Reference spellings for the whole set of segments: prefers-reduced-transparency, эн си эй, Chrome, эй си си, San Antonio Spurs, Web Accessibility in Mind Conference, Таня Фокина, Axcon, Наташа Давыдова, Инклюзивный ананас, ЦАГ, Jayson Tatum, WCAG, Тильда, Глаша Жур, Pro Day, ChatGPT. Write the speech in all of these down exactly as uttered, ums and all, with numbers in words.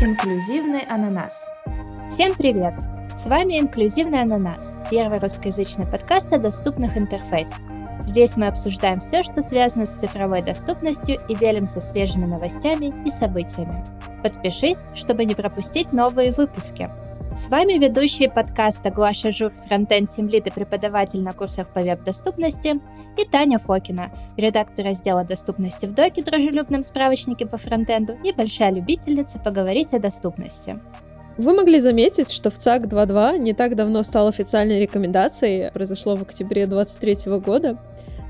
Инклюзивный ананас. Всем привет! С вами «Инклюзивный ананас» – первый русскоязычный подкаст о доступных интерфейсах. Здесь мы обсуждаем все, что связано с цифровой доступностью и делимся свежими новостями и событиями. Подпишись, чтобы не пропустить новые выпуски. С вами ведущие подкаста Глаша Жур, фронтенд-тимлид и преподаватель на курсах по веб-доступности, и Таня Фокина, редактор раздела доступности в Доке, дружелюбном справочнике по фронтенду и большая любительница поговорить о доступности. Вы могли заметить, что в си эй джи два точка два не так давно стал официальной рекомендацией, произошло в октябре двадцать третьего года.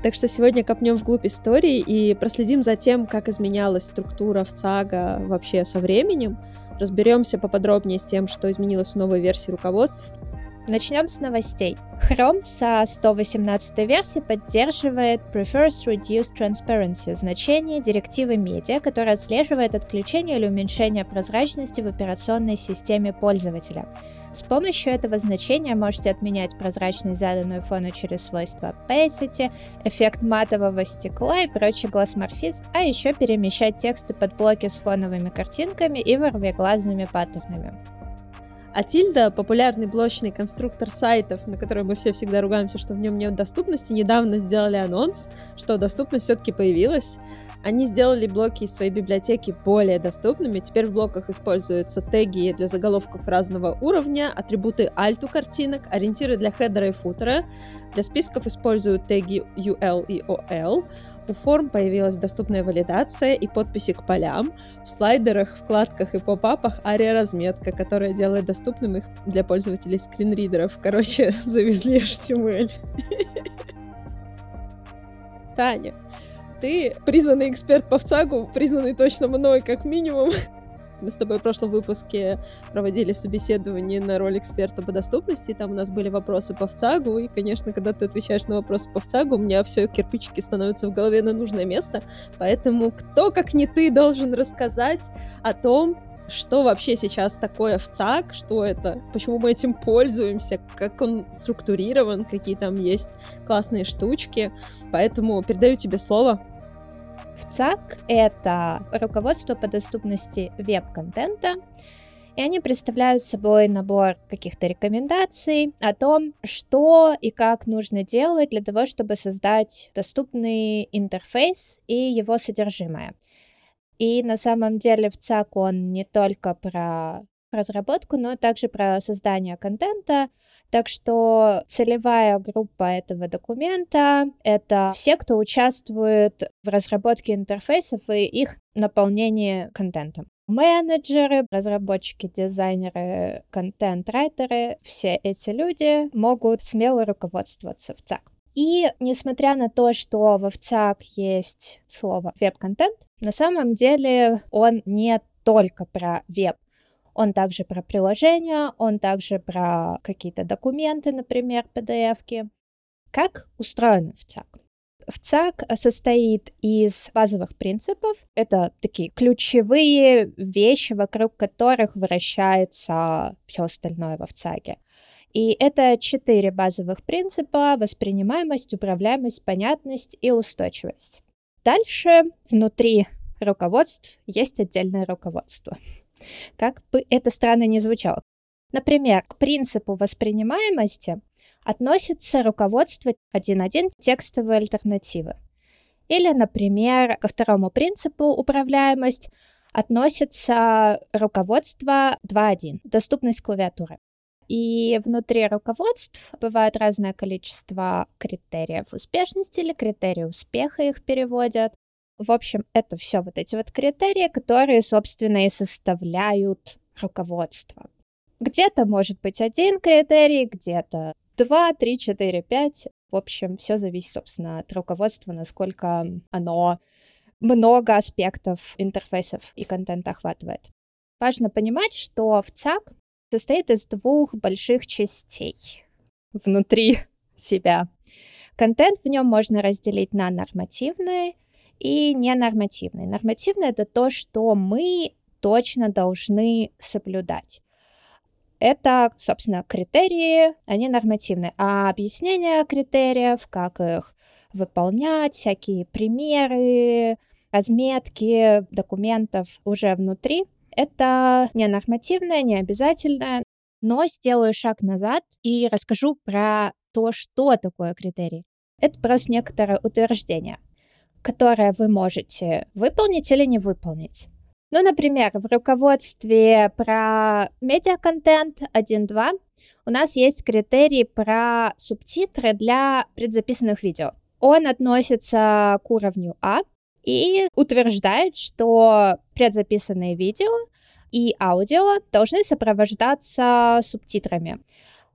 Так что сегодня копнем вглубь истории и проследим за тем, как изменялась структура в си эй джи вообще со временем. Разберемся поподробнее с тем, что изменилось в новой версии руководств. Начнем с новостей. Chrome со сто восемнадцатой версии поддерживает prefers-reduced-transparency, значение директивы медиа, которая отслеживает отключение или уменьшение прозрачности в операционной системе пользователя. С помощью этого значения можете отменять прозрачность, заданную фону через свойства opacity, эффект матового стекла и прочий гласморфизм, а еще перемещать тексты под блоки с фоновыми картинками и ворвиглазными паттернами. А Тильда, популярный блочный конструктор сайтов, на который мы все всегда ругаемся, что в нем нет доступности, недавно сделали анонс, что доступность все-таки появилась. Они сделали блоки из своей библиотеки более доступными. Теперь в блоках используются теги для заголовков разного уровня, атрибуты alt у картинок, ориентиры для хедера и футера. Для списков используют теги ю эл и о эл. У форм появилась доступная валидация и подписи к полям. В слайдерах, вкладках и поп-апах ария-разметка, которая делает доступным их для пользователей скринридеров. Короче, завезли эйч ти эм эль. Таня, ты признанный эксперт по ЦАГу, признанный точно мной как минимум. Мы с тобой в прошлом выпуске проводили собеседование на роль эксперта по доступности, и там у нас были вопросы по ЦАГу, и, конечно, когда ты отвечаешь на вопросы по ЦАГу, у меня все кирпичики становятся в голове на нужное место, поэтому кто, как не ты, должен рассказать о том, что вообще сейчас такое в ЦАГ, что это, почему мы этим пользуемся, как он структурирован, какие там есть классные штучки, поэтому передаю тебе слово. В ЦАГ это руководство по доступности веб-контента, и они представляют собой набор каких-то рекомендаций о том, что и как нужно делать для того, чтобы создать доступный интерфейс и его содержимое. И на самом деле в ЦАГ он не только про разработку, но также про создание контента. Так что целевая группа этого документа — это все, кто участвует в разработке интерфейсов и их наполнении контентом. Менеджеры, разработчики, дизайнеры, контент-райтеры — все эти люди могут смело руководствоваться в ЦАГ. И несмотря на то, что во ЦАГ есть слово «веб-контент», на самом деле он не только про веб. Он также про приложения, он также про какие-то документы, например, пи ди эф-ки. Как устроено в ЦАГ? В ЦАГ состоит из базовых принципов. Это такие ключевые вещи, вокруг которых вращается все остальное во ЦАГе. И это четыре базовых принципа: воспринимаемость, управляемость, понятность и устойчивость. Дальше внутри руководств есть отдельное руководство. Как бы это странно ни звучало. Например, к принципу воспринимаемости относится руководство один точка один текстовой альтернативы. Или, например, ко второму принципу управляемость относится руководство два точка один доступность клавиатуры. И внутри руководств бывает разное количество критериев успешности или критерии успеха их переводят. В общем, это все вот эти вот критерии, которые, собственно, и составляют руководство. Где-то может быть один критерий, где-то два, три, четыре, пять. В общем, все зависит, собственно, от руководства, насколько оно много аспектов интерфейсов и контента охватывает. Важно понимать, что в ЦАГ состоит из двух больших частей внутри себя. Контент в нем можно разделить на нормативные и ненормативные. Нормативные — это то, что мы точно должны соблюдать. это, собственно, критерии, они нормативные, а объяснение критериев, как их выполнять, всякие примеры, разметки документов уже внутри, это не нормативное, не обязательное. Но сделаю шаг назад и расскажу про то, что такое критерий. Это просто некоторое утверждение, которое вы можете выполнить или не выполнить. Ну, например, в руководстве про медиаконтент один точка два у нас есть критерий про субтитры для предзаписанных видео. Он относится к уровню А и утверждает, что предзаписанные видео и аудио должны сопровождаться субтитрами.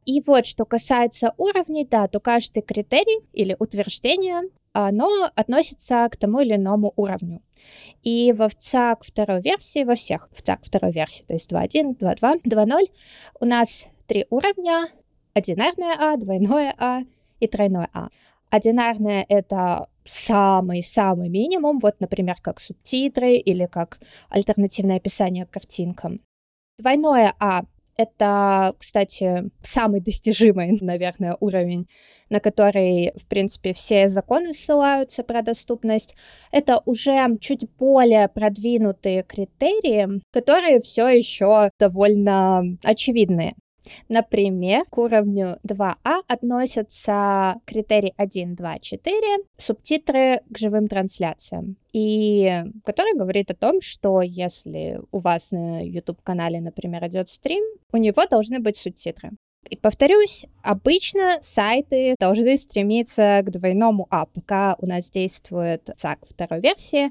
И вот, что касается уровней, да, то каждый критерий или утверждение, оно относится к тому или иному уровню. И во си эй джи второй версии, во всех си эй джи второй версии, то есть два точка один, два точка два, два точка ноль, у нас три уровня: одинарное А, двойное А и тройное А. Одинарное — это самый-самый минимум, вот, например, как субтитры или как альтернативное описание к картинкам. Двойное А — это, кстати, самый достижимый, наверное, уровень, на который, в принципе, все законы ссылаются про доступность. Это уже чуть более продвинутые критерии, которые все еще довольно очевидные. Например, к уровню два А относятся критерий один, два, четыре, субтитры к живым трансляциям, и который говорит о том, что если у вас на YouTube-канале, например, идет стрим, у него должны быть субтитры. И повторюсь, обычно сайты должны стремиться к двойному А, пока у нас действует си эй джи второй версии.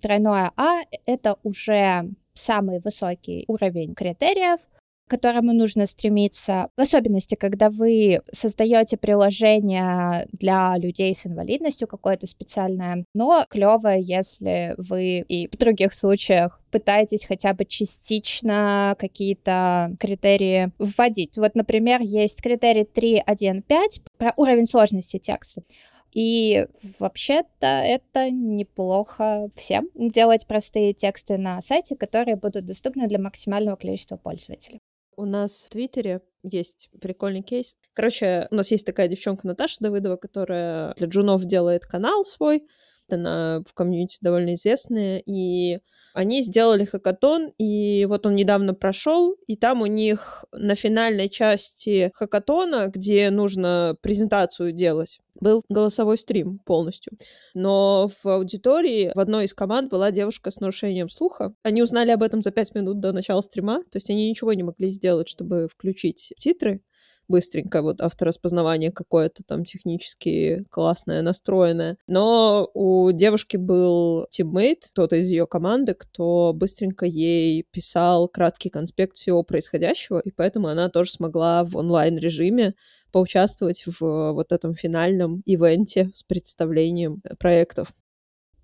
Тройное А — это уже самый высокий уровень критериев, к которому нужно стремиться, в особенности, когда вы создаете приложение для людей с инвалидностью какое-то специальное, но клево, если вы и в других случаях пытаетесь хотя бы частично какие-то критерии вводить. Вот, например, есть критерий три точка один точка пять про уровень сложности текста. И вообще-то это неплохо всем делать простые тексты на сайте, которые будут доступны для максимального количества пользователей. У нас в Твиттере есть прикольный кейс. Короче, у нас есть такая девчонка Наташа Давыдова, которая для джунов делает канал свой. Она в комьюнити довольно известная. И они сделали хакатон, и вот он недавно прошел. И там у них на финальной части хакатона, где нужно презентацию делать, был голосовой стрим полностью. Но в аудитории в одной из команд была девушка с нарушением слуха. Они узнали об этом за пять минут до начала стрима. То есть они ничего не могли сделать, чтобы включить титры быстренько. Вот авторазпознавание какое-то там технически классное, настроенное. Но у девушки был тиммейт, кто-то из ее команды, кто быстренько ей писал краткий конспект всего происходящего. И поэтому она тоже смогла в онлайн-режиме поучаствовать в вот этом финальном ивенте с представлением проектов.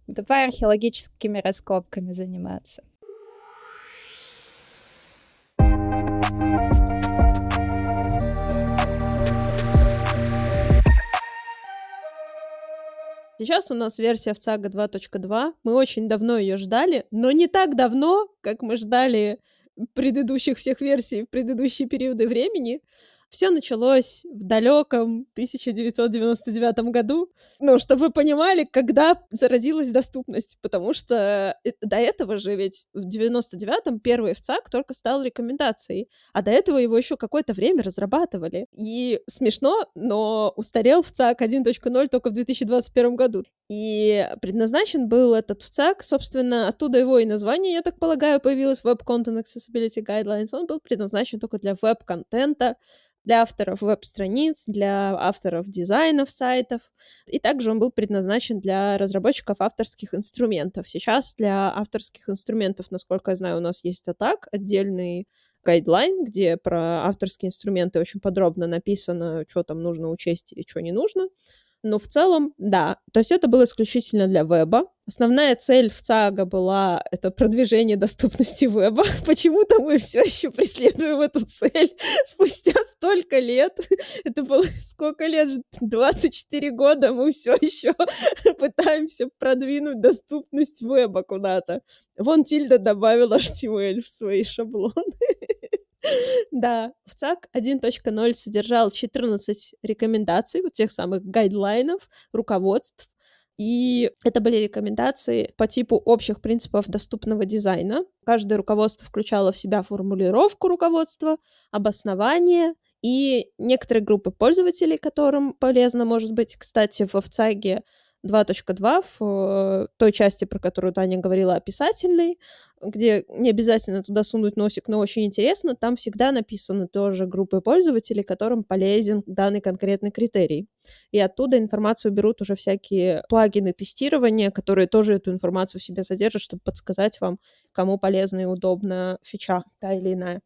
Давай археологическими раскопками заниматься. Сейчас у нас версия в си эй джи два точка два. Мы очень давно ее ждали, но не так давно, как мы ждали предыдущих всех версий в предыдущие периоды времени. Все началось в далеком тысяча девятьсот девяносто девятом году. Ну, чтобы вы понимали, когда зародилась доступность, потому что до этого же ведь в девяносто девятом первый ФЦАК только стал рекомендацией, а до этого его еще какое-то время разрабатывали. И смешно, но устарел ФЦАК один точка ноль только в две тысячи двадцать первом году. И предназначен был этот ФЦАК, собственно, оттуда его и название, я так полагаю, появилось, Web Content Accessibility Guidelines. Он был предназначен только для веб-контента, для авторов веб-страниц, для авторов дизайнов сайтов, и также он был предназначен для разработчиков авторских инструментов. Сейчас для авторских инструментов, насколько я знаю, у нас есть атак, отдельный гайдлайн, где про авторские инструменты очень подробно написано, что там нужно учесть и что не нужно. Но в целом, да, то есть это было исключительно для веба. Основная цель в ЦАГа была это продвижение доступности веба. Почему-то мы все еще преследуем эту цель спустя столько лет. Это было сколько лет? двадцать четыре года мы все еще пытаемся продвинуть доступность веба куда-то. Вон Тильда добавила эйч ти эм эл в свои шаблоны. Да, в си эй джи один точка ноль содержал четырнадцать рекомендаций, вот тех самых гайдлайнов, руководств. И это были рекомендации по типу общих принципов доступного дизайна. Каждое руководство включало в себя формулировку руководства, обоснование и некоторые группы пользователей, которым полезно, может быть. Кстати, в си эй джи два точка два, в той части, про которую Таня говорила, описательной, где не обязательно туда сунуть носик, но очень интересно, там всегда написаны тоже группы пользователей, которым полезен данный конкретный критерий. И оттуда информацию берут уже всякие плагины тестирования, которые тоже эту информацию в себе содержат, чтобы подсказать вам, кому полезна и удобна фича та или иная.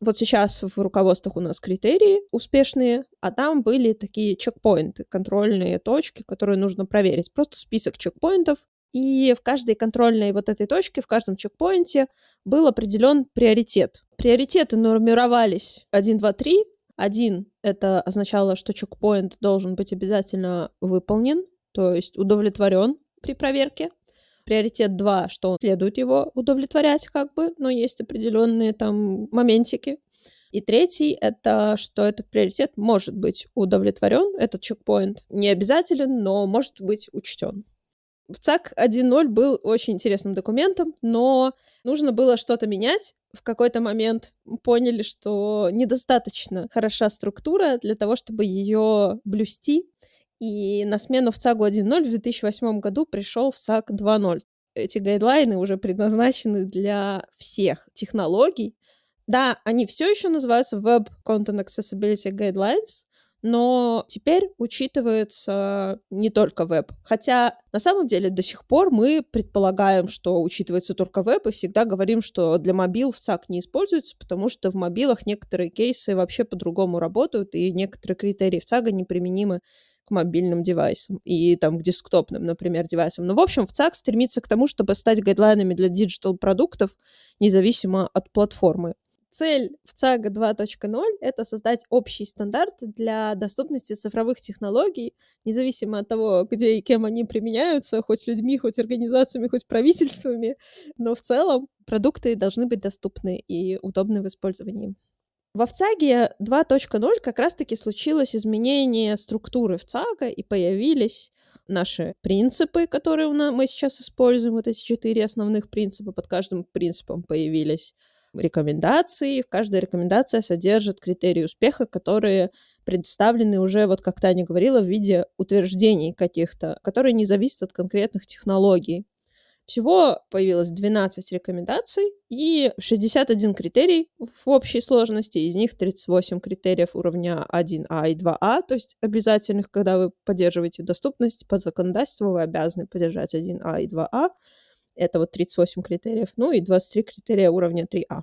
Вот сейчас в руководствах у нас критерии успешные, а там были такие чекпоинты, контрольные точки, которые нужно проверить. Просто список чекпоинтов, и в каждой контрольной вот этой точке, в каждом чекпоинте был определен приоритет. Приоритеты нумеровались один, два, три. один — это означало, что чекпоинт должен быть обязательно выполнен, то есть удовлетворен при проверке. Приоритет два, что следует его удовлетворять, как бы, но есть определенные там моментики. И третий — это что этот приоритет может быть удовлетворен, этот чекпоинт не обязателен, но может быть учтен. В си эй джи один ноль был очень интересным документом, но нужно было что-то менять. В какой-то момент поняли, что недостаточно хороша структура для того, чтобы ее блюсти. И на смену в си эй джи один ноль в две тысячи восьмом году пришел в си эй джи два ноль. Эти гайдлайны уже предназначены для всех технологий. Да, они все еще называются Web Content Accessibility Guidelines, но теперь учитывается не только веб. Хотя на самом деле до сих пор мы предполагаем, что учитывается только веб, и всегда говорим, что для мобил в си эй джи не используется, потому что в мобилах некоторые кейсы вообще по-другому работают, и некоторые критерии в си эй джи неприменимы к мобильным девайсам и там к десктопным, например, девайсам. Но, в общем, в си эй джи стремится к тому, чтобы стать гайдлайнами для диджитал-продуктов, независимо от платформы. Цель в си эй джи два точка ноль — это создать общий стандарт для доступности цифровых технологий, независимо от того, где и кем они применяются, хоть людьми, хоть организациями, хоть правительствами, но в целом продукты должны быть доступны и удобны в использовании. Во си эй джи два точка ноль как раз-таки случилось изменение структуры в си эй джи, и появились наши принципы, которые мы сейчас используем, вот эти четыре основных принципа. Под каждым принципом появились рекомендации, каждая рекомендация содержит критерии успеха, которые представлены уже, вот как Таня говорила, в виде утверждений каких-то, которые не зависят от конкретных технологий. Всего появилось двенадцать рекомендаций и шестьдесят один критерий в общей сложности. Из них тридцать восемь критериев уровня один А и два А, то есть обязательных, когда вы поддерживаете доступность по законодательству, вы обязаны поддержать один А и два А. Это вот тридцать восемь критериев, ну и двадцать три критерия уровня три А.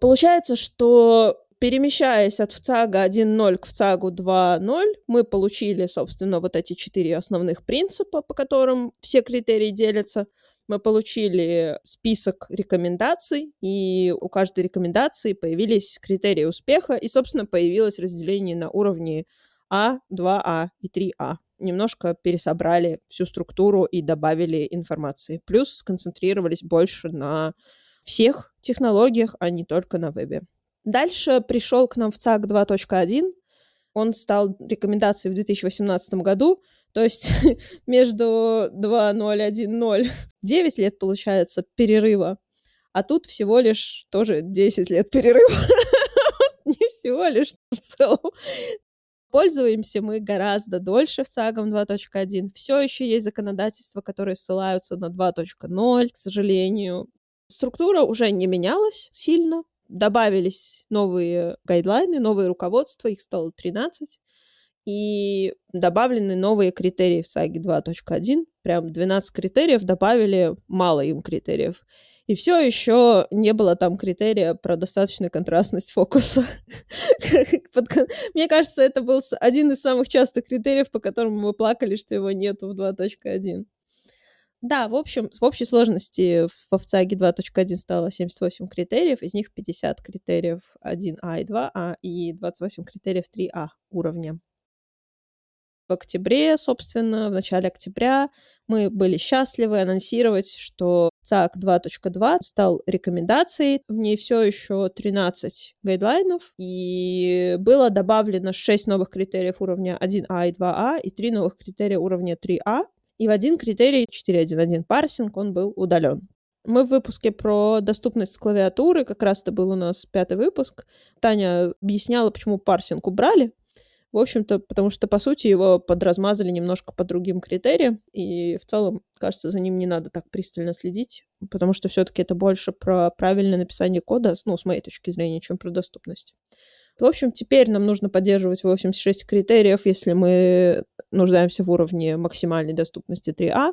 Получается, что перемещаясь от ВЦАГа один ноль к ВЦАГу два ноль, мы получили, собственно, вот эти четыре основных принципа, по которым все критерии делятся. Мы получили список рекомендаций, и у каждой рекомендации появились критерии успеха, и, собственно, появилось разделение на уровни А, два А и три А. Немножко пересобрали всю структуру и добавили информации. Плюс сконцентрировались больше на всех технологиях, а не только на вебе. Дальше пришел к нам в си эй джи два точка один. Он стал рекомендацией в две тысячи восемнадцатом году. То есть между два ноль и один ноль девять лет, получается, перерыва. А тут всего лишь тоже десять лет перерыва. Не всего лишь, в целом. Пользуемся мы гораздо дольше в си эй джи два точка один. Все еще есть законодательства, которые ссылаются на два точка ноль, к сожалению. Структура уже не менялась сильно. Добавились новые гайдлайны, новые руководства, их стало тринадцать, и добавлены новые критерии в си эй джи два точка один, прям двенадцать критериев добавили, мало им критериев. И все еще не было там критерия про достаточную контрастность фокуса. Мне кажется, это был один из самых частых критериев, по которому мы плакали, что его нету в два точка один. Да, в общем, в общей сложности в си эй джи два точка один стало семьдесят восемь критериев, из них пятьдесят критериев один А и два А и двадцать восемь критериев три А уровня. в октябре, собственно, в начале октября, мы были счастливы анонсировать, что си эй джи два точка два стал рекомендацией. В ней все еще тринадцать гайдлайнов, и было добавлено шесть новых критериев уровня один А и два А, и три новых критерия уровня три А, и в один критерий четыре точка один точка один парсинг он был удален. Мы в выпуске про доступность клавиатуры, как раз это был у нас пятый выпуск, Таня объясняла, почему парсинг убрали. В общем-то, потому что, по сути, его подразмазали немножко по другим критериям, и в целом, кажется, за ним не надо так пристально следить, потому что все-таки это больше про правильное написание кода, ну, с моей точки зрения, чем про доступность. В общем, теперь нам нужно поддерживать восемьдесят шесть критериев, если мы нуждаемся в уровне максимальной доступности три А,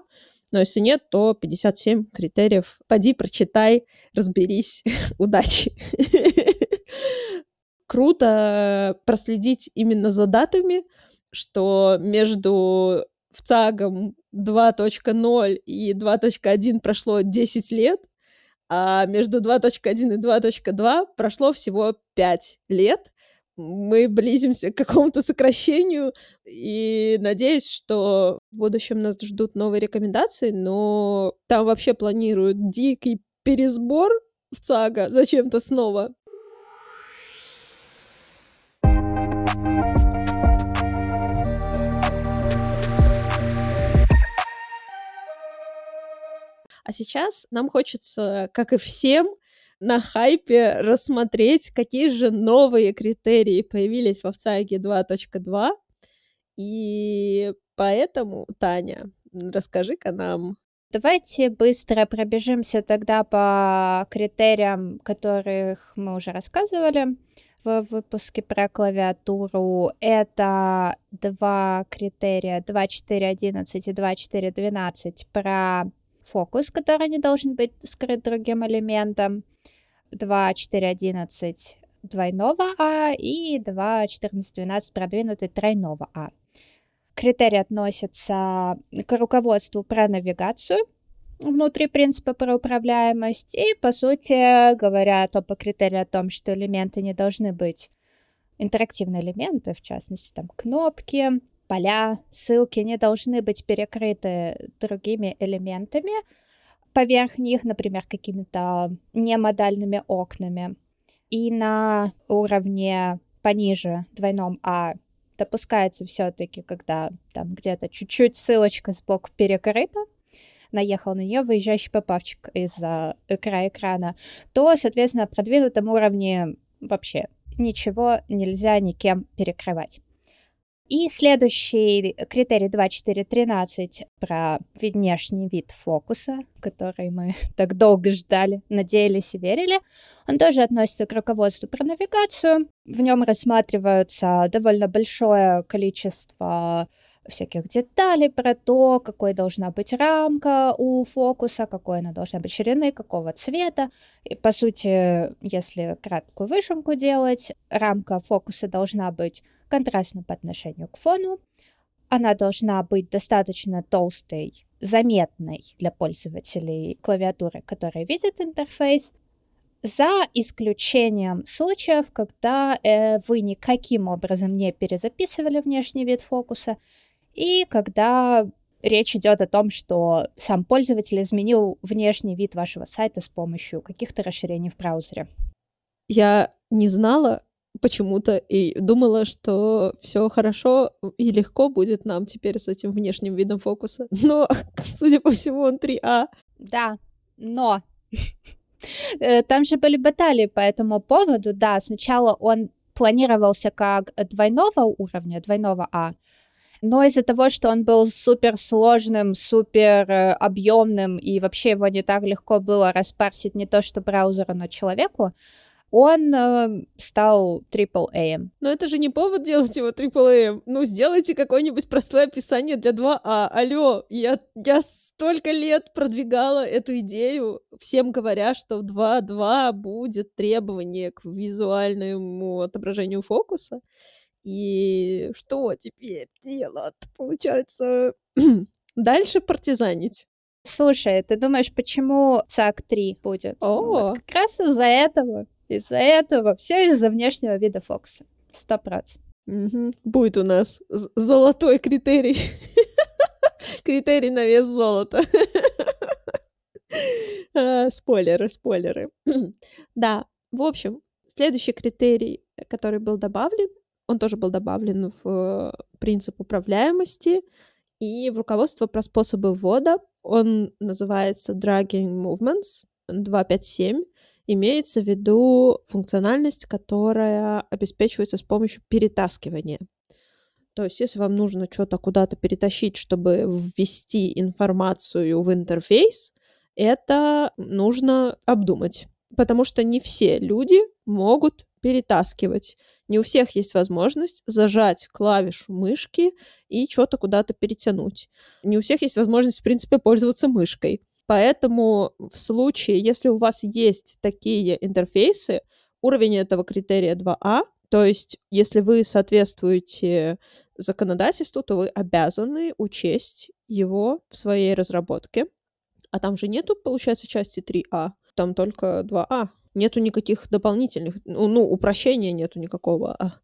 но если нет, то пятьдесят семь критериев. Пойди, прочитай, разберись. Удачи! Круто проследить именно за датами, что между си эй джи два точка ноль и два точка один прошло десять лет, а между два точка один и два точка два прошло всего пять лет. Мы близимся к какому-то сокращению, и надеюсь, что в будущем нас ждут новые рекомендации, но там вообще планируют дикий пересбор в си эй джи зачем-то снова. А сейчас нам хочется, как и всем, на хайпе рассмотреть, какие же новые критерии появились во си эй джи два точка два. И поэтому, Таня, расскажи-ка нам. Давайте быстро пробежимся тогда по критериям, которых мы уже рассказывали в выпуске про клавиатуру. Это два критерия, два точка четыре точка одиннадцать и два точка четыре точка двенадцать про фокус, который не должен быть скрыт другим элементом, два точка четыре точка одиннадцать двойного А и два точка четырнадцать точка двенадцать продвинутый тройного А. Критерии относятся к руководству про навигацию внутри принципа про управляемость и, по сути, говорят оба критерия о том, что элементы не должны быть интерактивные элементы, в частности, там кнопки, поля, ссылки не должны быть перекрыты другими элементами, поверх них, например, какими-то немодальными окнами. И на уровне пониже, двойном А, допускается все-таки, когда там где-то чуть-чуть ссылочка сбоку перекрыта, наехал на нее выезжающий попавчик из-за края экрана, то, соответственно, на продвинутом уровне вообще ничего нельзя никем перекрывать. И следующий критерий два точка четыре точка тринадцать про внешний вид фокуса, который мы так долго ждали, надеялись и верили. Он тоже относится к руководству про навигацию. В нем рассматриваются довольно большое количество всяких деталей про то, какой должна быть рамка у фокуса, какой она должна быть ширины, какого цвета. И, по сути, если краткую выжимку делать, рамка фокуса должна быть контрастна по отношению к фону, она должна быть достаточно толстой, заметной для пользователей клавиатуры, которые видят интерфейс, за исключением случаев, когда э, вы никаким образом не перезаписывали внешний вид фокуса, и когда речь идет о том, что сам пользователь изменил внешний вид вашего сайта с помощью каких-то расширений в браузере. Я не знала почему-то и думала, что все хорошо и легко будет нам теперь с этим внешним видом фокуса, но, судя по всему, он три А. Да, но там же были баталии по этому поводу, да, сначала он планировался как двойного уровня, двойного А, но из-за того, что он был суперсложным, суперобъемным, и вообще его не так легко было распарсить не то что браузеру, но человеку, он э, стал трипл-A. Но это же не повод делать его трипл-A. Ну, сделайте какое-нибудь простое описание для два А. Алло, я, я столько лет продвигала эту идею, всем говоря, что в два точка два будет требование к визуальному отображению фокуса. И что теперь делать? Получается, дальше партизанить. Слушай, ты думаешь, почему си эй джи три будет? О! Вот как раз из-за этого. Из-за этого. Все из-за внешнего вида фокуса. сто процентов. Угу. Будет у нас золотой критерий. Критерий на вес золота. Спойлеры, спойлеры. Да, в общем, следующий критерий, который был добавлен, он тоже был добавлен в принцип управляемости и в руководство про способы ввода. Он называется Dragging Movements два пять семь. Имеется в виду функциональность, которая обеспечивается с помощью перетаскивания. То есть, если вам нужно что-то куда-то перетащить, чтобы ввести информацию в интерфейс, это нужно обдумать. Потому что не все люди могут перетаскивать. Не у всех есть возможность зажать клавишу мышки и что-то куда-то перетянуть. Не у всех есть возможность, в принципе, пользоваться мышкой. Поэтому в случае, если у вас есть такие интерфейсы, уровень этого критерия два А, то есть если вы соответствуете законодательству, то вы обязаны учесть его в своей разработке. А там же нету, получается, части три А, там только два А. Нету никаких дополнительных, ну, упрощения нету никакого а,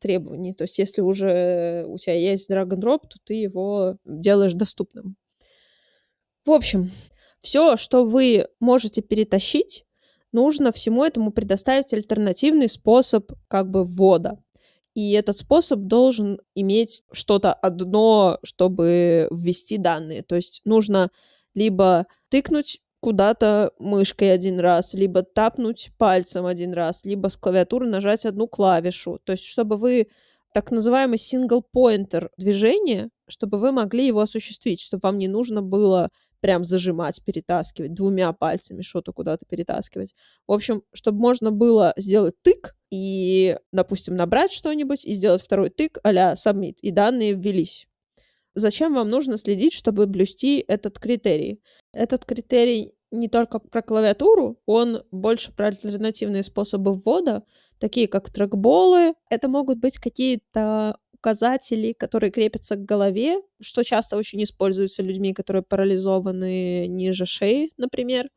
требований. То есть если уже у тебя есть drag-and-drop, то ты его делаешь доступным. В общем, все, что вы можете перетащить, нужно всему этому предоставить альтернативный способ как бы ввода. И этот способ должен иметь что-то одно, чтобы ввести данные. То есть нужно либо тыкнуть куда-то мышкой один раз, либо тапнуть пальцем один раз, либо с клавиатуры нажать одну клавишу. То есть чтобы вы... так называемый single-pointer движение, чтобы вы могли его осуществить, чтобы вам не нужно было прям зажимать, перетаскивать, двумя пальцами что-то куда-то перетаскивать. В общем, чтобы можно было сделать тык и, допустим, набрать что-нибудь и сделать второй тык а-ля submit, и данные ввелись. Зачем вам нужно следить, чтобы блюсти этот критерий? Этот критерий не только про клавиатуру, он больше про альтернативные способы ввода, такие как трекболы. Это могут быть какие-то указатели, которые крепятся к голове, что часто очень используются людьми, которые парализованы ниже шеи, например.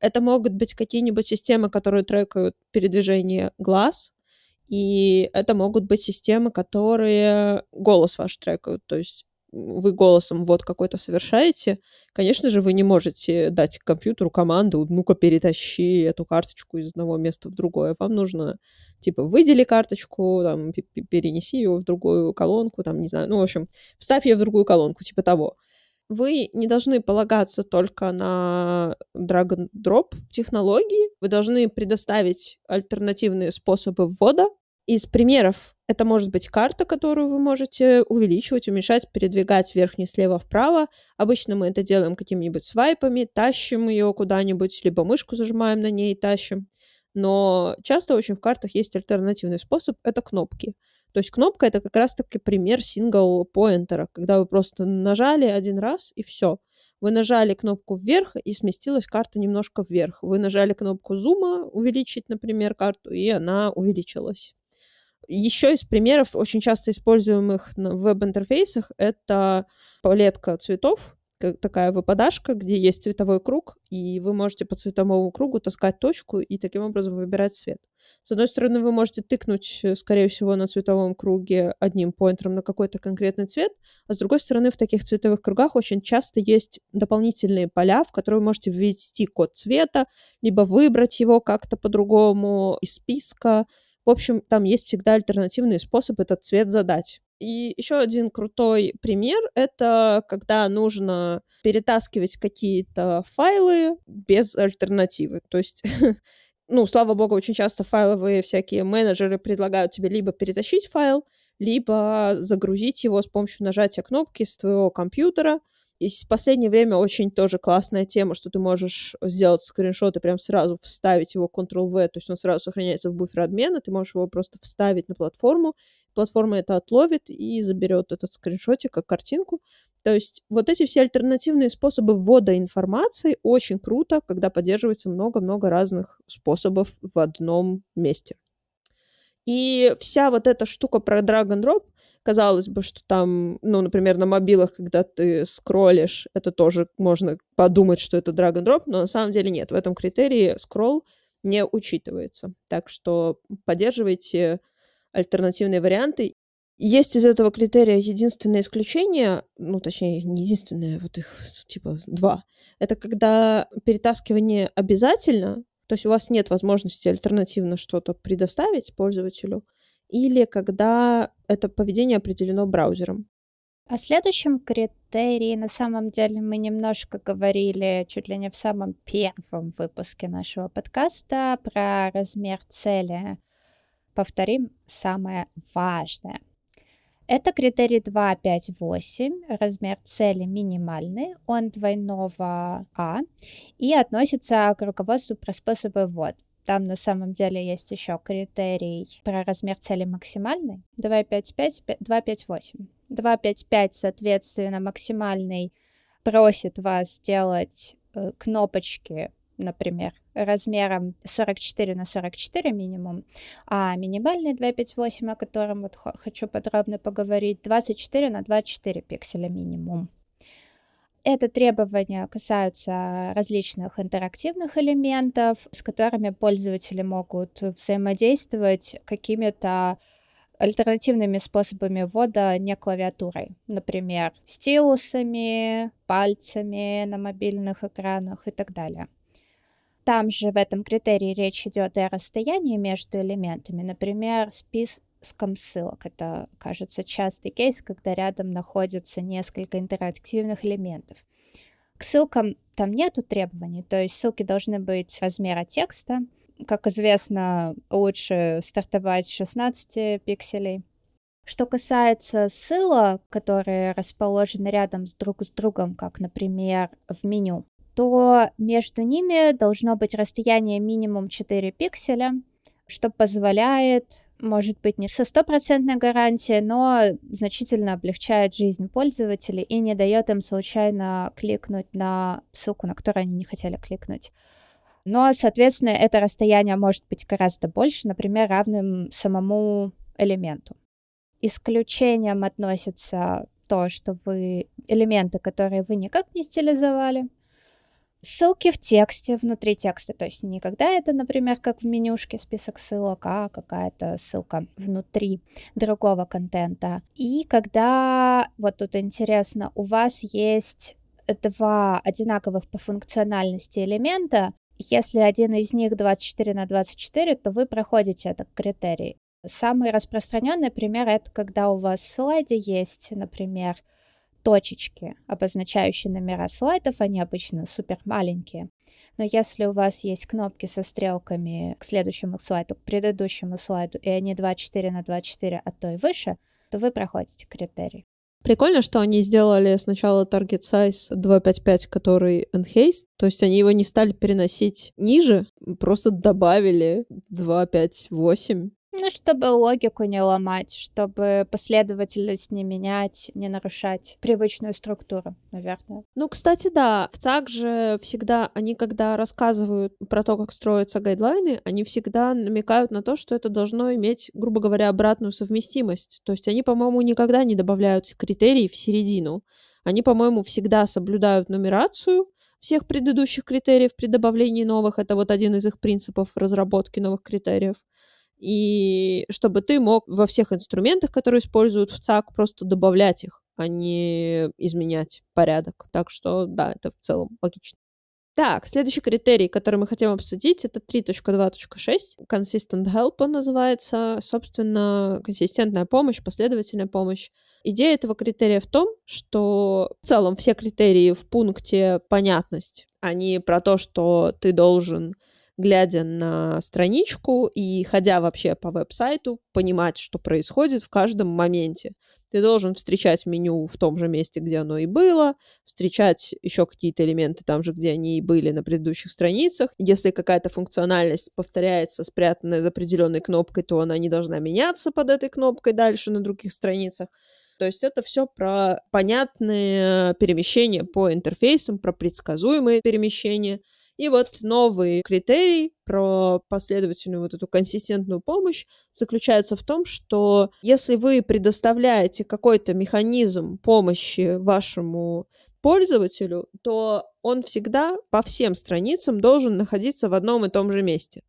Это могут быть какие-нибудь системы, которые трекают передвижение глаз, и это могут быть системы, которые голос ваш трекают, то есть вы голосом вот какой-то совершаете, конечно же, вы не можете дать компьютеру команду, ну-ка, перетащи эту карточку из одного места в другое. Вам нужно, типа, выдели карточку, там, перенеси ее в другую колонку, там, не знаю, ну, в общем, вставь ее в другую колонку, типа того. Вы не должны полагаться только на drag-and-drop технологии, вы должны предоставить альтернативные способы ввода. Из примеров это может быть карта, которую вы можете увеличивать, уменьшать, передвигать вверх, вниз, слева, вправо. Обычно мы это делаем какими-нибудь свайпами, тащим ее куда-нибудь, либо мышку зажимаем на ней и тащим. Но часто очень в картах есть альтернативный способ — это кнопки. То есть кнопка — это как раз-таки пример сингл-поинтера, когда вы просто нажали один раз и все. Вы нажали кнопку вверх, и сместилась карта немножко вверх. Вы нажали кнопку зума, увеличить, например, карту, и она увеличилась. Еще из примеров, очень часто используемых в веб-интерфейсах, это палетка цветов, такая выпадашка, где есть цветовой круг, и вы можете по цветовому кругу таскать точку и таким образом выбирать цвет. С одной стороны, вы можете тыкнуть, скорее всего, на цветовом круге одним поинтером на какой-то конкретный цвет, а с другой стороны, в таких цветовых кругах очень часто есть дополнительные поля, в которые вы можете ввести код цвета, либо выбрать его как-то по-другому из списка. В общем, там есть всегда альтернативный способ этот цвет задать. И еще один крутой пример — это когда нужно перетаскивать какие-то файлы без альтернативы. То есть, ну, слава богу, очень часто файловые всякие менеджеры предлагают тебе либо перетащить файл, либо загрузить его с помощью нажатия кнопки с твоего компьютера. И в последнее время очень тоже классная тема, что ты можешь сделать скриншот и прям сразу вставить его контрол-ви, то есть он сразу сохраняется в буфер обмена, ты можешь его просто вставить на платформу, платформа это отловит и заберет этот скриншотик как картинку. То есть вот эти все альтернативные способы ввода информации очень круто, когда поддерживается много-много разных способов в одном месте. И вся вот эта штука про drag-and-drop, казалось бы, что там, ну, например, на мобилах, когда ты скроллишь, это тоже можно подумать, что это drag-and-drop, но на самом деле нет. В этом критерии скролл не учитывается. Так что поддерживайте альтернативные варианты. Есть из этого критерия единственное исключение, ну, точнее, не единственное, вот их типа два. Это когда перетаскивание обязательно, то есть у вас нет возможности альтернативно что-то предоставить пользователю, или когда это поведение определено браузером. О следующем критерии на самом деле мы немножко говорили чуть ли не в самом первом выпуске нашего подкаста про размер цели. Повторим самое важное. Это критерий два пять восемь, размер цели минимальный, он двойного А, и относится к руководству про способы ввода. Там на самом деле есть еще критерий про размер цели максимальный, два пять пять, два пять восемь. два пять пять, соответственно, максимальный просит вас сделать э, кнопочки, например, размером сорок четыре на сорок четыре минимум, а минимальный два пять восемь, о котором вот х- хочу подробно поговорить, двадцать четыре на двадцать четыре пикселя минимум. Это требования касаются различных интерактивных элементов, с которыми пользователи могут взаимодействовать какими-то альтернативными способами ввода, не клавиатурой. Например, стилусами, пальцами на мобильных экранах и так далее. Там же в этом критерии речь идет и о расстоянии между элементами. Например, спис... скам ссылок. Это, кажется, частый кейс, когда рядом находится несколько интерактивных элементов. К ссылкам там нету требований, то есть ссылки должны быть размера текста. Как известно, лучше стартовать с шестнадцати пикселей. Что касается ссылок, которые расположены рядом друг с другом, как, например, в меню, то между ними должно быть расстояние минимум четыре пикселя, что позволяет, может быть, не со стопроцентной гарантией, но значительно облегчает жизнь пользователей и не дает им случайно кликнуть на ссылку, на которую они не хотели кликнуть. Но, соответственно, это расстояние может быть гораздо больше, например, равным самому элементу. Исключением относится то, что вы элементы, которые вы никак не стилизовали, ссылки в тексте, внутри текста, то есть не когда это, например, как в менюшке список ссылок, а какая-то ссылка внутри другого контента. И когда, вот тут интересно, у вас есть два одинаковых по функциональности элемента, если один из них двадцать четыре на двадцать четыре, то вы проходите этот критерий. Самый распространенный пример — это когда у вас в слайде есть, например, точечки, обозначающие номера слайдов, они обычно супер маленькие. Но если у вас есть кнопки со стрелками к следующему слайду, к предыдущему слайду, и они двадцать четыре на двадцать четыре, а то и выше, то вы проходите критерий. Прикольно, что они сделали сначала target size два пять пять, который enhanced, то есть они его не стали переносить ниже, просто добавили два пять восемь. Ну, чтобы логику не ломать, чтобы последовательность не менять, не нарушать привычную структуру, наверное. Ну, кстати, да, в си эй джи же всегда, они когда рассказывают про то, как строятся гайдлайны, они всегда намекают на то, что это должно иметь, грубо говоря, обратную совместимость. То есть они, по-моему, никогда не добавляют критерий в середину. Они, по-моему, всегда соблюдают нумерацию всех предыдущих критериев при добавлении новых. Это вот один из их принципов разработки новых критериев. И чтобы ты мог во всех инструментах, которые используют в си эй джи, просто добавлять их, а не изменять порядок. Так что, да, это в целом логично. Так, следующий критерий, который мы хотим обсудить, это три точка два точка шесть. Consistent help он называется. Собственно, консистентная помощь, последовательная помощь. Идея этого критерия в том, что в целом все критерии в пункте понятность, они про то, что ты должен, глядя на страничку и ходя вообще по веб-сайту, понимать, что происходит в каждом моменте. Ты должен встречать меню в том же месте, где оно и было, встречать еще какие-то элементы там же, где они и были на предыдущих страницах. Если какая-то функциональность повторяется, спрятанная за определенной кнопкой, то она не должна меняться под этой кнопкой дальше на других страницах. То есть это все про понятные перемещения по интерфейсам, про предсказуемые перемещения. И вот новый критерий про последовательную вот эту консистентную помощь заключается в том, что если вы предоставляете какой-то механизм помощи вашему пользователю, то он всегда по всем страницам должен находиться в одном и том же месте.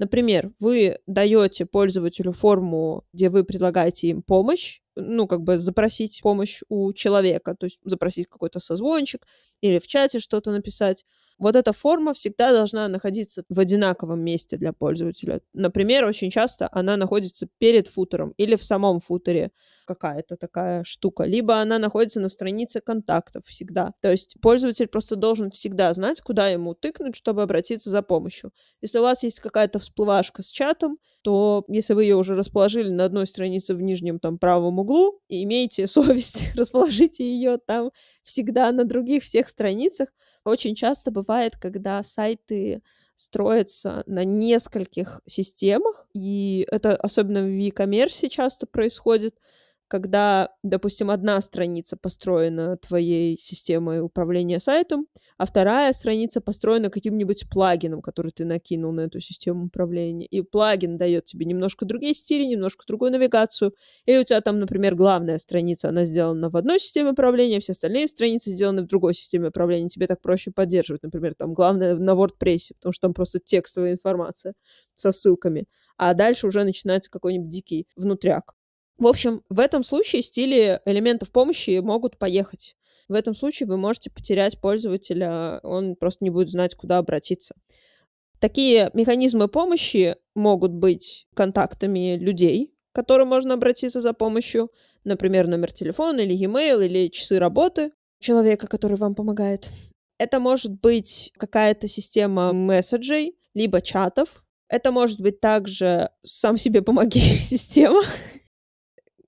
Например, вы даете пользователю форму, где вы предлагаете им помощь, ну, как бы запросить помощь у человека, то есть запросить какой-то созвончик или в чате что-то написать. Вот эта форма всегда должна находиться в одинаковом месте для пользователя. Например, очень часто она находится перед футером или в самом футере какая-то такая штука, либо она находится на странице контактов всегда. То есть пользователь просто должен всегда знать, куда ему тыкнуть, чтобы обратиться за помощью. Если у вас есть какая-то всплывашка с чатом, то если вы ее уже расположили на одной странице в нижнем там правом углу, имейте совесть, расположите ее там всегда на других всех страницах. Очень часто бывает, когда сайты строятся на нескольких системах, и это особенно в e-commerce часто происходит, когда, допустим, одна страница построена твоей системой управления сайтом, а вторая страница построена каким-нибудь плагином, который ты накинул на эту систему управления. И плагин дает тебе немножко другие стили, немножко другую навигацию. Или у тебя там, например, главная страница, она сделана в одной системе управления, все остальные страницы сделаны в другой системе управления. Тебе так проще поддерживать. Например, там главное на WordPress, потому что там просто текстовая информация со ссылками. А дальше уже начинается какой-нибудь дикий внутряк. В общем, в этом случае стили элементов помощи могут поехать. В этом случае вы можете потерять пользователя, он просто не будет знать, куда обратиться. Такие механизмы помощи могут быть контактами людей, к которым можно обратиться за помощью, например, номер телефона или e-mail, или часы работы человека, который вам помогает. Это может быть какая-то система месседжей, либо чатов. Это может быть также «сам себе помоги» система.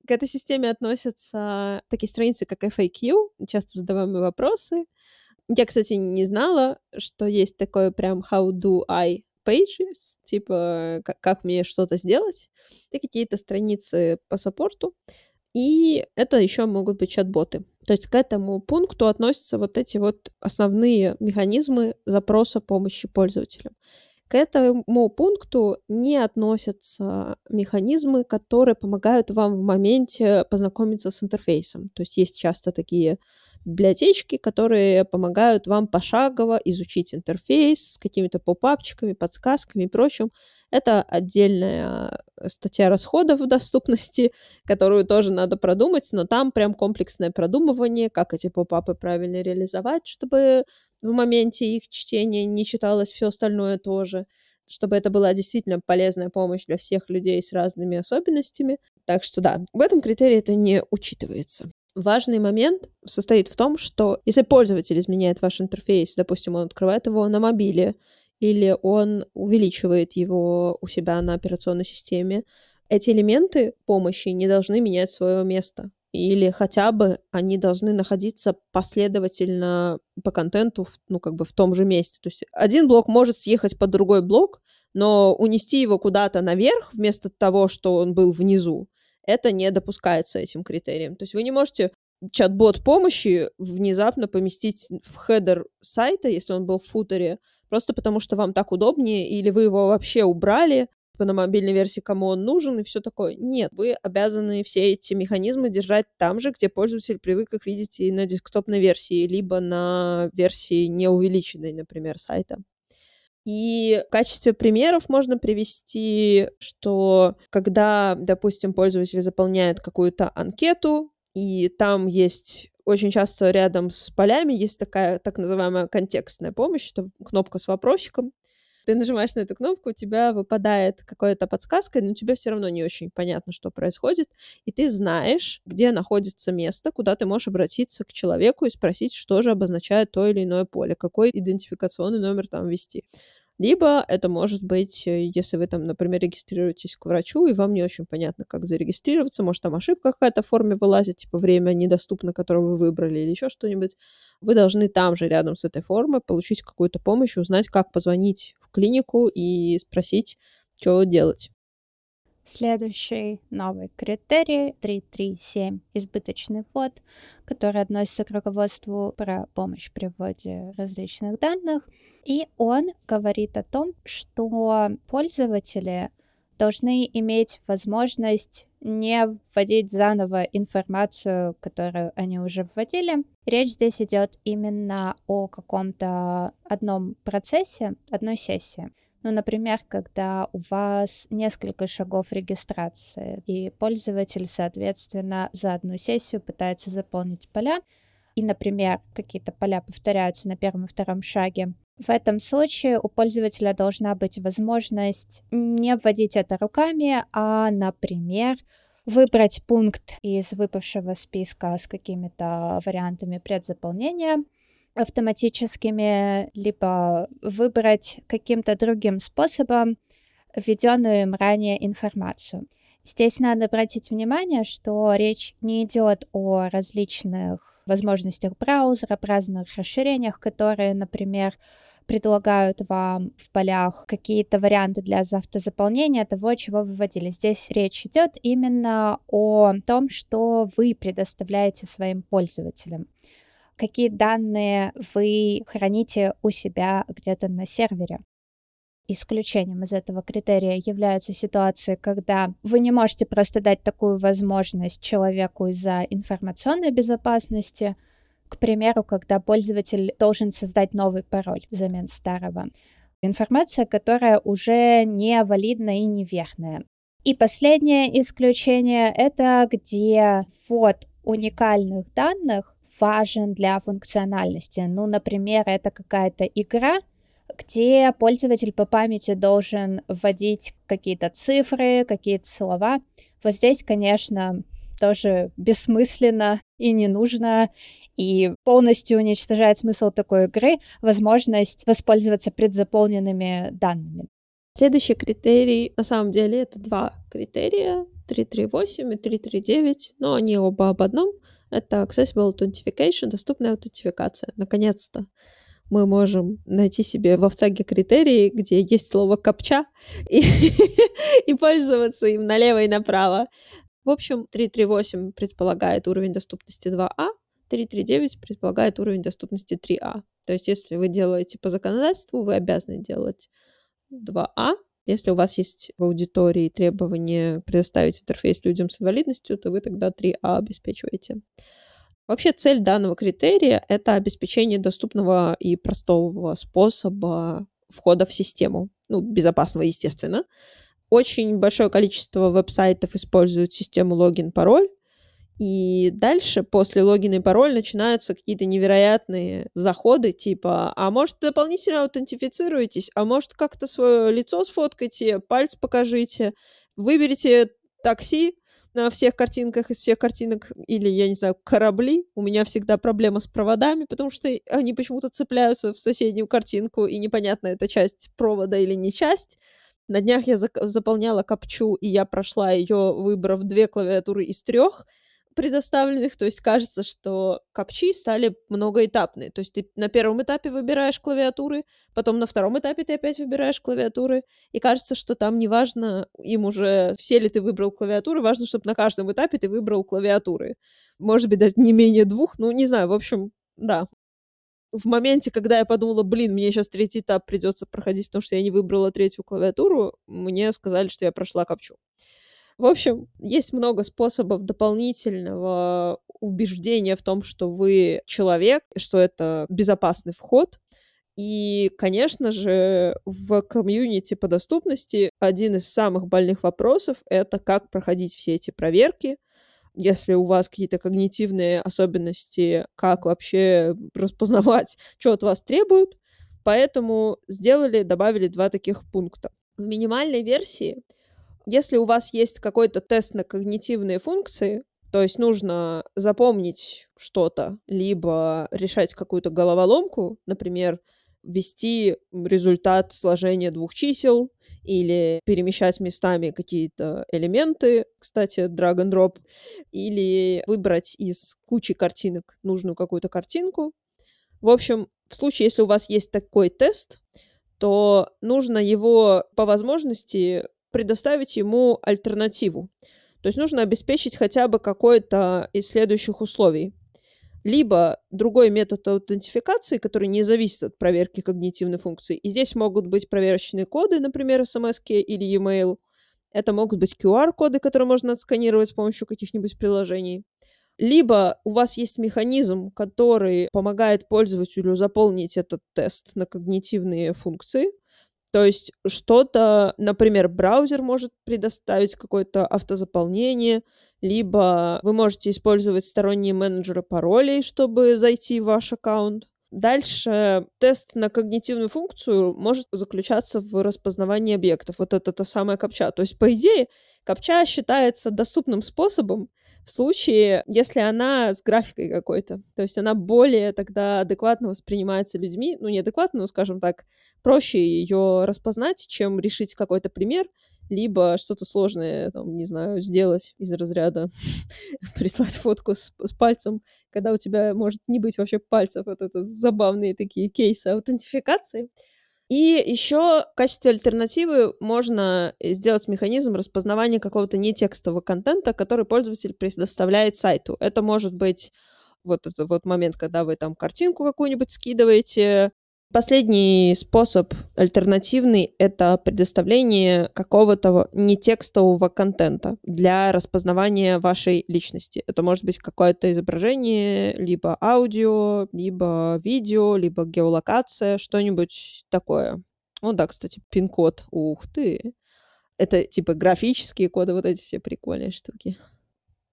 К этой системе относятся такие страницы, как эф эй кью, часто задаваемые вопросы. Я, кстати, не знала, что есть такое прям how do I pages, типа как, как мне что-то сделать, и какие-то страницы по саппорту. И это еще могут быть чат-боты. То есть к этому пункту относятся вот эти вот основные механизмы запроса помощи пользователям. К этому пункту не относятся механизмы, которые помогают вам в моменте познакомиться с интерфейсом. То есть есть часто такие библиотечки, которые помогают вам пошагово изучить интерфейс с какими-то поп-апчиками, подсказками и прочим. Это отдельная статья расходов в доступности, которую тоже надо продумать, но там прям комплексное продумывание, как эти поп-апы правильно реализовать, чтобы в моменте их чтения не читалось все остальное тоже, чтобы это была действительно полезная помощь для всех людей с разными особенностями. Так что да, в этом критерии это не учитывается. Важный момент состоит в том, что если пользователь изменяет ваш интерфейс, допустим, он открывает его на мобиле, или он увеличивает его у себя на операционной системе, эти элементы помощи не должны менять свое место. Или хотя бы они должны находиться последовательно по контенту, ну, как бы в том же месте. То есть один блок может съехать под другой блок, но унести его куда-то наверх вместо того, что он был внизу, это не допускается этим критерием. То есть вы не можете чат-бот помощи внезапно поместить в хедер сайта, если он был в футере, просто потому что вам так удобнее, или вы его вообще убрали, на мобильной версии, кому он нужен и все такое. Нет, вы обязаны все эти механизмы держать там же, где пользователь привык их видеть и на десктопной версии, либо на версии неувеличенной, например, сайта. И в качестве примеров можно привести, что когда, допустим, пользователь заполняет какую-то анкету, и там есть очень часто рядом с полями есть такая так называемая контекстная помощь, это кнопка с вопросиком. Ты нажимаешь на эту кнопку, у тебя выпадает какая-то подсказка, но тебе все равно не очень понятно, что происходит, и ты знаешь, где находится место, куда ты можешь обратиться к человеку и спросить, что же обозначает то или иное поле, какой идентификационный номер там ввести. Либо это может быть, если вы там, например, регистрируетесь к врачу, и вам не очень понятно, как зарегистрироваться, может, там ошибка какая-то в форме вылазит, типа время недоступно, которое вы выбрали, или еще что-нибудь, вы должны там же, рядом с этой формой, получить какую-то помощь, узнать, как позвонить в клинику и спросить, что делать. Следующий новый критерий три точка три точка семь избыточный ввод, который относится к руководству про помощь при вводе различных данных, и он говорит о том, что пользователи должны иметь возможность не вводить заново информацию, которую они уже вводили. Речь здесь идет именно о каком-то одном процессе, одной сессии. Ну, например, когда у вас несколько шагов регистрации, и пользователь, соответственно, за одну сессию пытается заполнить поля, и, например, какие-то поля повторяются на первом и втором шаге. В этом случае у пользователя должна быть возможность не вводить это руками, а, например, выбрать пункт из выпавшего списка с какими-то вариантами предзаполнения автоматическими, либо выбрать каким-то другим способом введенную им ранее информацию. Здесь надо обратить внимание, что речь не идет о различных возможностях браузера, о разных расширениях, которые, например, предлагают вам в полях какие-то варианты для автозаполнения того, чего вы вводили. Здесь речь идет именно о том, что вы предоставляете своим пользователям. Какие данные вы храните у себя где-то на сервере. Исключением из этого критерия являются ситуации, когда вы не можете просто дать такую возможность человеку из-за информационной безопасности, к примеру, когда пользователь должен создать новый пароль взамен старого. Информация, которая уже не валидна и неверная. И последнее исключение — это где ввод уникальных данных важен для функциональности. Ну, например, это какая-то игра, где пользователь по памяти должен вводить какие-то цифры, какие-то слова. Вот здесь, конечно, тоже бессмысленно и не нужно, и полностью уничтожает смысл такой игры возможность воспользоваться предзаполненными данными. Следующий критерий, на самом деле, это два критерия, триста тридцать восемь и триста тридцать девять, но они оба об одном. Это Accessible Authentication, доступная аутентификация. Наконец-то мы можем найти себе во всякие критерии, где есть слово «капча», и, и пользоваться им налево и направо. В общем, триста тридцать восемь предполагает уровень доступности два А, триста тридцать девять предполагает уровень доступности три А. То есть если вы делаете по законодательству, вы обязаны делать два А. Если у вас есть в аудитории требование предоставить интерфейс людям с инвалидностью, то вы тогда три А обеспечиваете. Вообще цель данного критерия — это обеспечение доступного и простого способа входа в систему. Ну, безопасного, естественно. Очень большое количество веб-сайтов используют систему логин-пароль. И дальше после логина и пароль начинаются какие-то невероятные заходы, типа, а может, дополнительно аутентифицируетесь, а может, как-то свое лицо сфоткайте, палец покажите, выберите такси на всех картинках, из всех картинок, или, я не знаю, корабли. У меня всегда проблема с проводами, потому что они почему-то цепляются в соседнюю картинку, и непонятно, это часть провода или не часть. На днях я заполняла капчу, и я прошла ее, выбрав две клавиатуры из трех предоставленных, то есть кажется, что капчи стали многоэтапные. То есть ты на первом этапе выбираешь клавиатуры, потом на втором этапе ты опять выбираешь клавиатуры, и кажется, что там не важно, им уже все ли ты выбрал клавиатуры, важно, чтобы на каждом этапе ты выбрал клавиатуры. Может быть, даже не менее двух, ну, не знаю, в общем, да. В моменте, когда я подумала, блин, мне сейчас третий этап придется проходить, потому что я не выбрала третью клавиатуру, мне сказали, что я прошла капчу. В общем, есть много способов дополнительного убеждения в том, что вы человек, что это безопасный вход. И, конечно же, в комьюнити по доступности один из самых больных вопросов — это как проходить все эти проверки. Если у вас какие-то когнитивные особенности, как вообще распознавать, что от вас требуют. Поэтому сделали, добавили два таких пункта. В минимальной версии, если у вас есть какой-то тест на когнитивные функции, то есть нужно запомнить что-то, либо решать какую-то головоломку, например, ввести результат сложения двух чисел или перемещать местами какие-то элементы, кстати, drag and drop, или выбрать из кучи картинок нужную какую-то картинку. В общем, в случае, если у вас есть такой тест, то нужно его по возможности предоставить ему альтернативу. То есть нужно обеспечить хотя бы какое-то из следующих условий. Либо другой метод аутентификации, который не зависит от проверки когнитивной функции. И здесь могут быть проверочные коды, например, смс-ки или e-mail. Это могут быть ку ар-коды, которые можно отсканировать с помощью каких-нибудь приложений. Либо у вас есть механизм, который помогает пользователю заполнить этот тест на когнитивные функции. То есть что-то, например, браузер может предоставить какое-то автозаполнение, либо вы можете использовать сторонние менеджеры паролей, чтобы зайти в ваш аккаунт. Дальше тест на когнитивную функцию может заключаться в распознавании объектов. Вот это та самая капча. То есть, по идее, капча считается доступным способом в случае, если она с графикой какой-то. То есть она более тогда адекватно воспринимается людьми. Ну, не адекватно, но, скажем так, проще ее распознать, чем решить какой-то пример, либо что-то сложное, там, не знаю, сделать из разряда прислать фотку с, с пальцем, когда у тебя может не быть вообще пальцев. Вот это забавные такие кейсы аутентификации. И еще в качестве альтернативы можно сделать механизм распознавания какого-то нетекстового контента, который пользователь предоставляет сайту. Это может быть вот этот вот момент, когда вы там картинку какую-нибудь скидываете. Последний способ альтернативный — это предоставление какого-то нетекстового контента для распознавания вашей личности. Это может быть какое-то изображение, либо аудио, либо видео, либо геолокация, что-нибудь такое. Ну да, кстати, пин-код. Ух ты! Это типа графические коды, вот эти все прикольные штуки.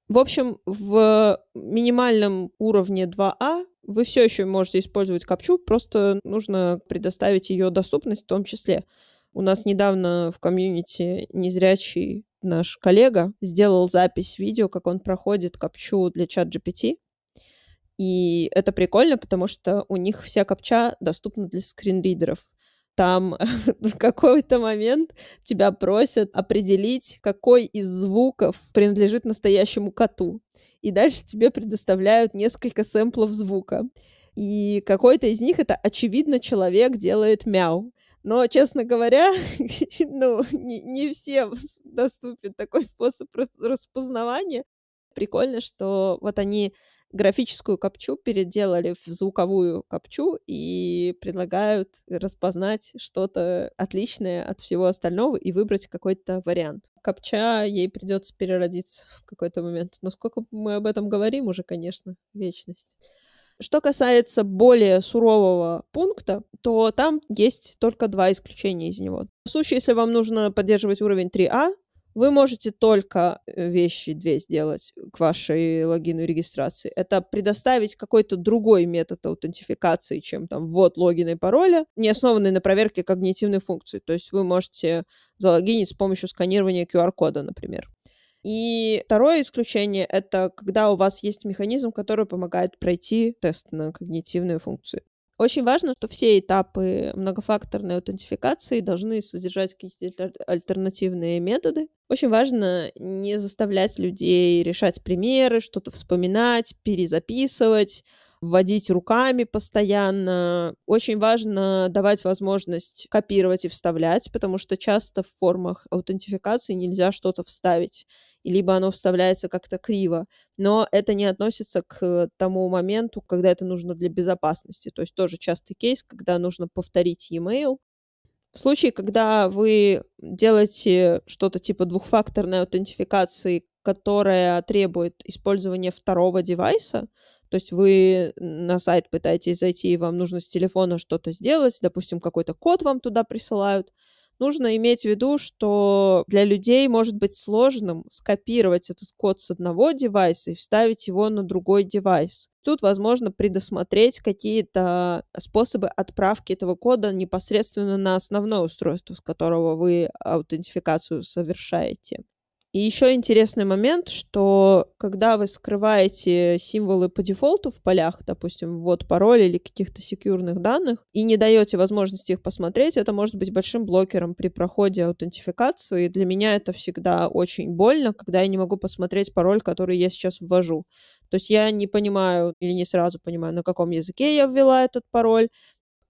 В общем, в минимальном уровне два А вы все еще можете использовать капчу, просто нужно предоставить ее доступность в том числе. У нас недавно в комьюнити незрячий наш коллега сделал запись видео, как он проходит капчу для чат джи пи ти. И это прикольно, потому что у них вся капча доступна для скринридеров. Там в какой-то момент тебя просят определить, какой из звуков принадлежит настоящему коту. И дальше тебе предоставляют несколько сэмплов звука. И какой-то из них — это, очевидно, человек делает мяу. Но, честно говоря, ну, не, не всем доступен такой способ распознавания. Прикольно, что вот они графическую капчу переделали в звуковую капчу и предлагают распознать что-то отличное от всего остального и выбрать какой-то вариант. Капча, ей придется переродиться в какой-то момент. Но сколько мы об этом говорим уже, конечно, вечность. Что касается более сурового пункта, то там есть только два исключения из него. В случае, если вам нужно поддерживать уровень три А, вы можете только вещи две сделать к вашей логину и регистрации. Это предоставить какой-то другой метод аутентификации, чем там ввод логина и пароля, не основанный на проверке когнитивной функции. То есть вы можете залогинить с помощью сканирования ку ар-кода, например. И второе исключение — это когда у вас есть механизм, который помогает пройти тест на когнитивные функции. Очень важно, что все этапы многофакторной аутентификации должны содержать какие-то альтернативные методы. Очень важно не заставлять людей решать примеры, что-то вспоминать, перезаписывать, вводить руками постоянно. Очень важно давать возможность копировать и вставлять, потому что часто в формах аутентификации нельзя что-то вставить, либо оно вставляется как-то криво. Но это не относится к тому моменту, когда это нужно для безопасности. То есть тоже частый кейс, когда нужно повторить e-mail. В случае, когда вы делаете что-то типа двухфакторной аутентификации, которая требует использования второго девайса, то есть вы на сайт пытаетесь зайти, и вам нужно с телефона что-то сделать, допустим, какой-то код вам туда присылают, нужно иметь в виду, что для людей может быть сложным скопировать этот код с одного девайса и вставить его на другой девайс. Тут возможно предусмотреть какие-то способы отправки этого кода непосредственно на основное устройство, с которого вы аутентификацию совершаете. И еще интересный момент, что когда вы скрываете символы по дефолту в полях, допустим, ввод пароля или каких-то секьюрных данных, и не даете возможности их посмотреть, это может быть большим блокером при проходе аутентификации. Для меня это всегда очень больно, когда я не могу посмотреть пароль, который я сейчас ввожу. То есть я не понимаю или не сразу понимаю, на каком языке я ввела этот пароль.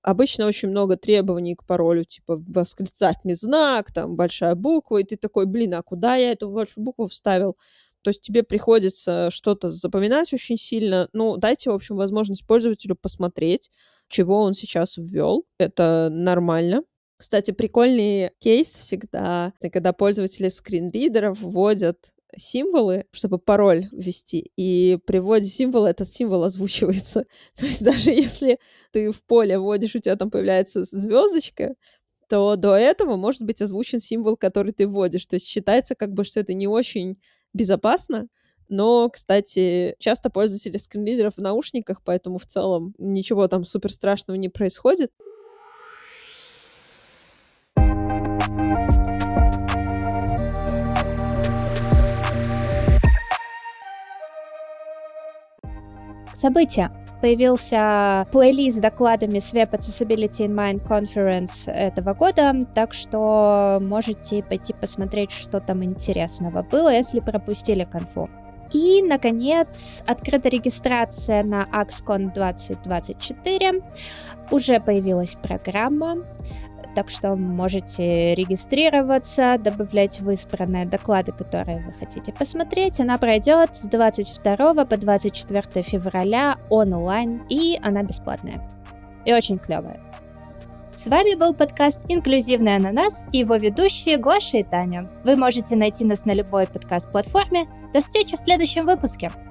Обычно очень много требований к паролю, типа восклицательный знак, там большая буква, и ты такой, блин, а куда я эту большую букву вставил? То есть тебе приходится что-то запоминать очень сильно. Ну, дайте, в общем, возможность пользователю посмотреть, чего он сейчас ввел. Это нормально. Кстати, прикольный кейс всегда, когда пользователи скринридеров вводят символы, чтобы пароль ввести, и при вводе символа этот символ озвучивается. То есть даже если ты в поле вводишь, у тебя там появляется звездочка, то до этого может быть озвучен символ, который ты вводишь. То есть считается как бы, что это не очень безопасно, но, кстати, часто пользователи скринридеров в наушниках, поэтому в целом ничего там супер страшного не происходит. События. Появился плейлист с докладами с Web Accessibility in Mind Conference этого года, так что можете пойти посмотреть, что там интересного было, если пропустили конфу. И, наконец, открыта регистрация на Axcon двадцать двадцать четыре. Уже появилась программа, так что можете регистрироваться, добавлять в избранные доклады, которые вы хотите посмотреть. Она пройдет с двадцать второго по двадцать четвёртое февраля онлайн, и она бесплатная. И очень клевая. С вами был подкаст «Инклюзивный ананас» и его ведущие Гоша и Таня. Вы можете найти нас на любой подкаст-платформе. До встречи в следующем выпуске!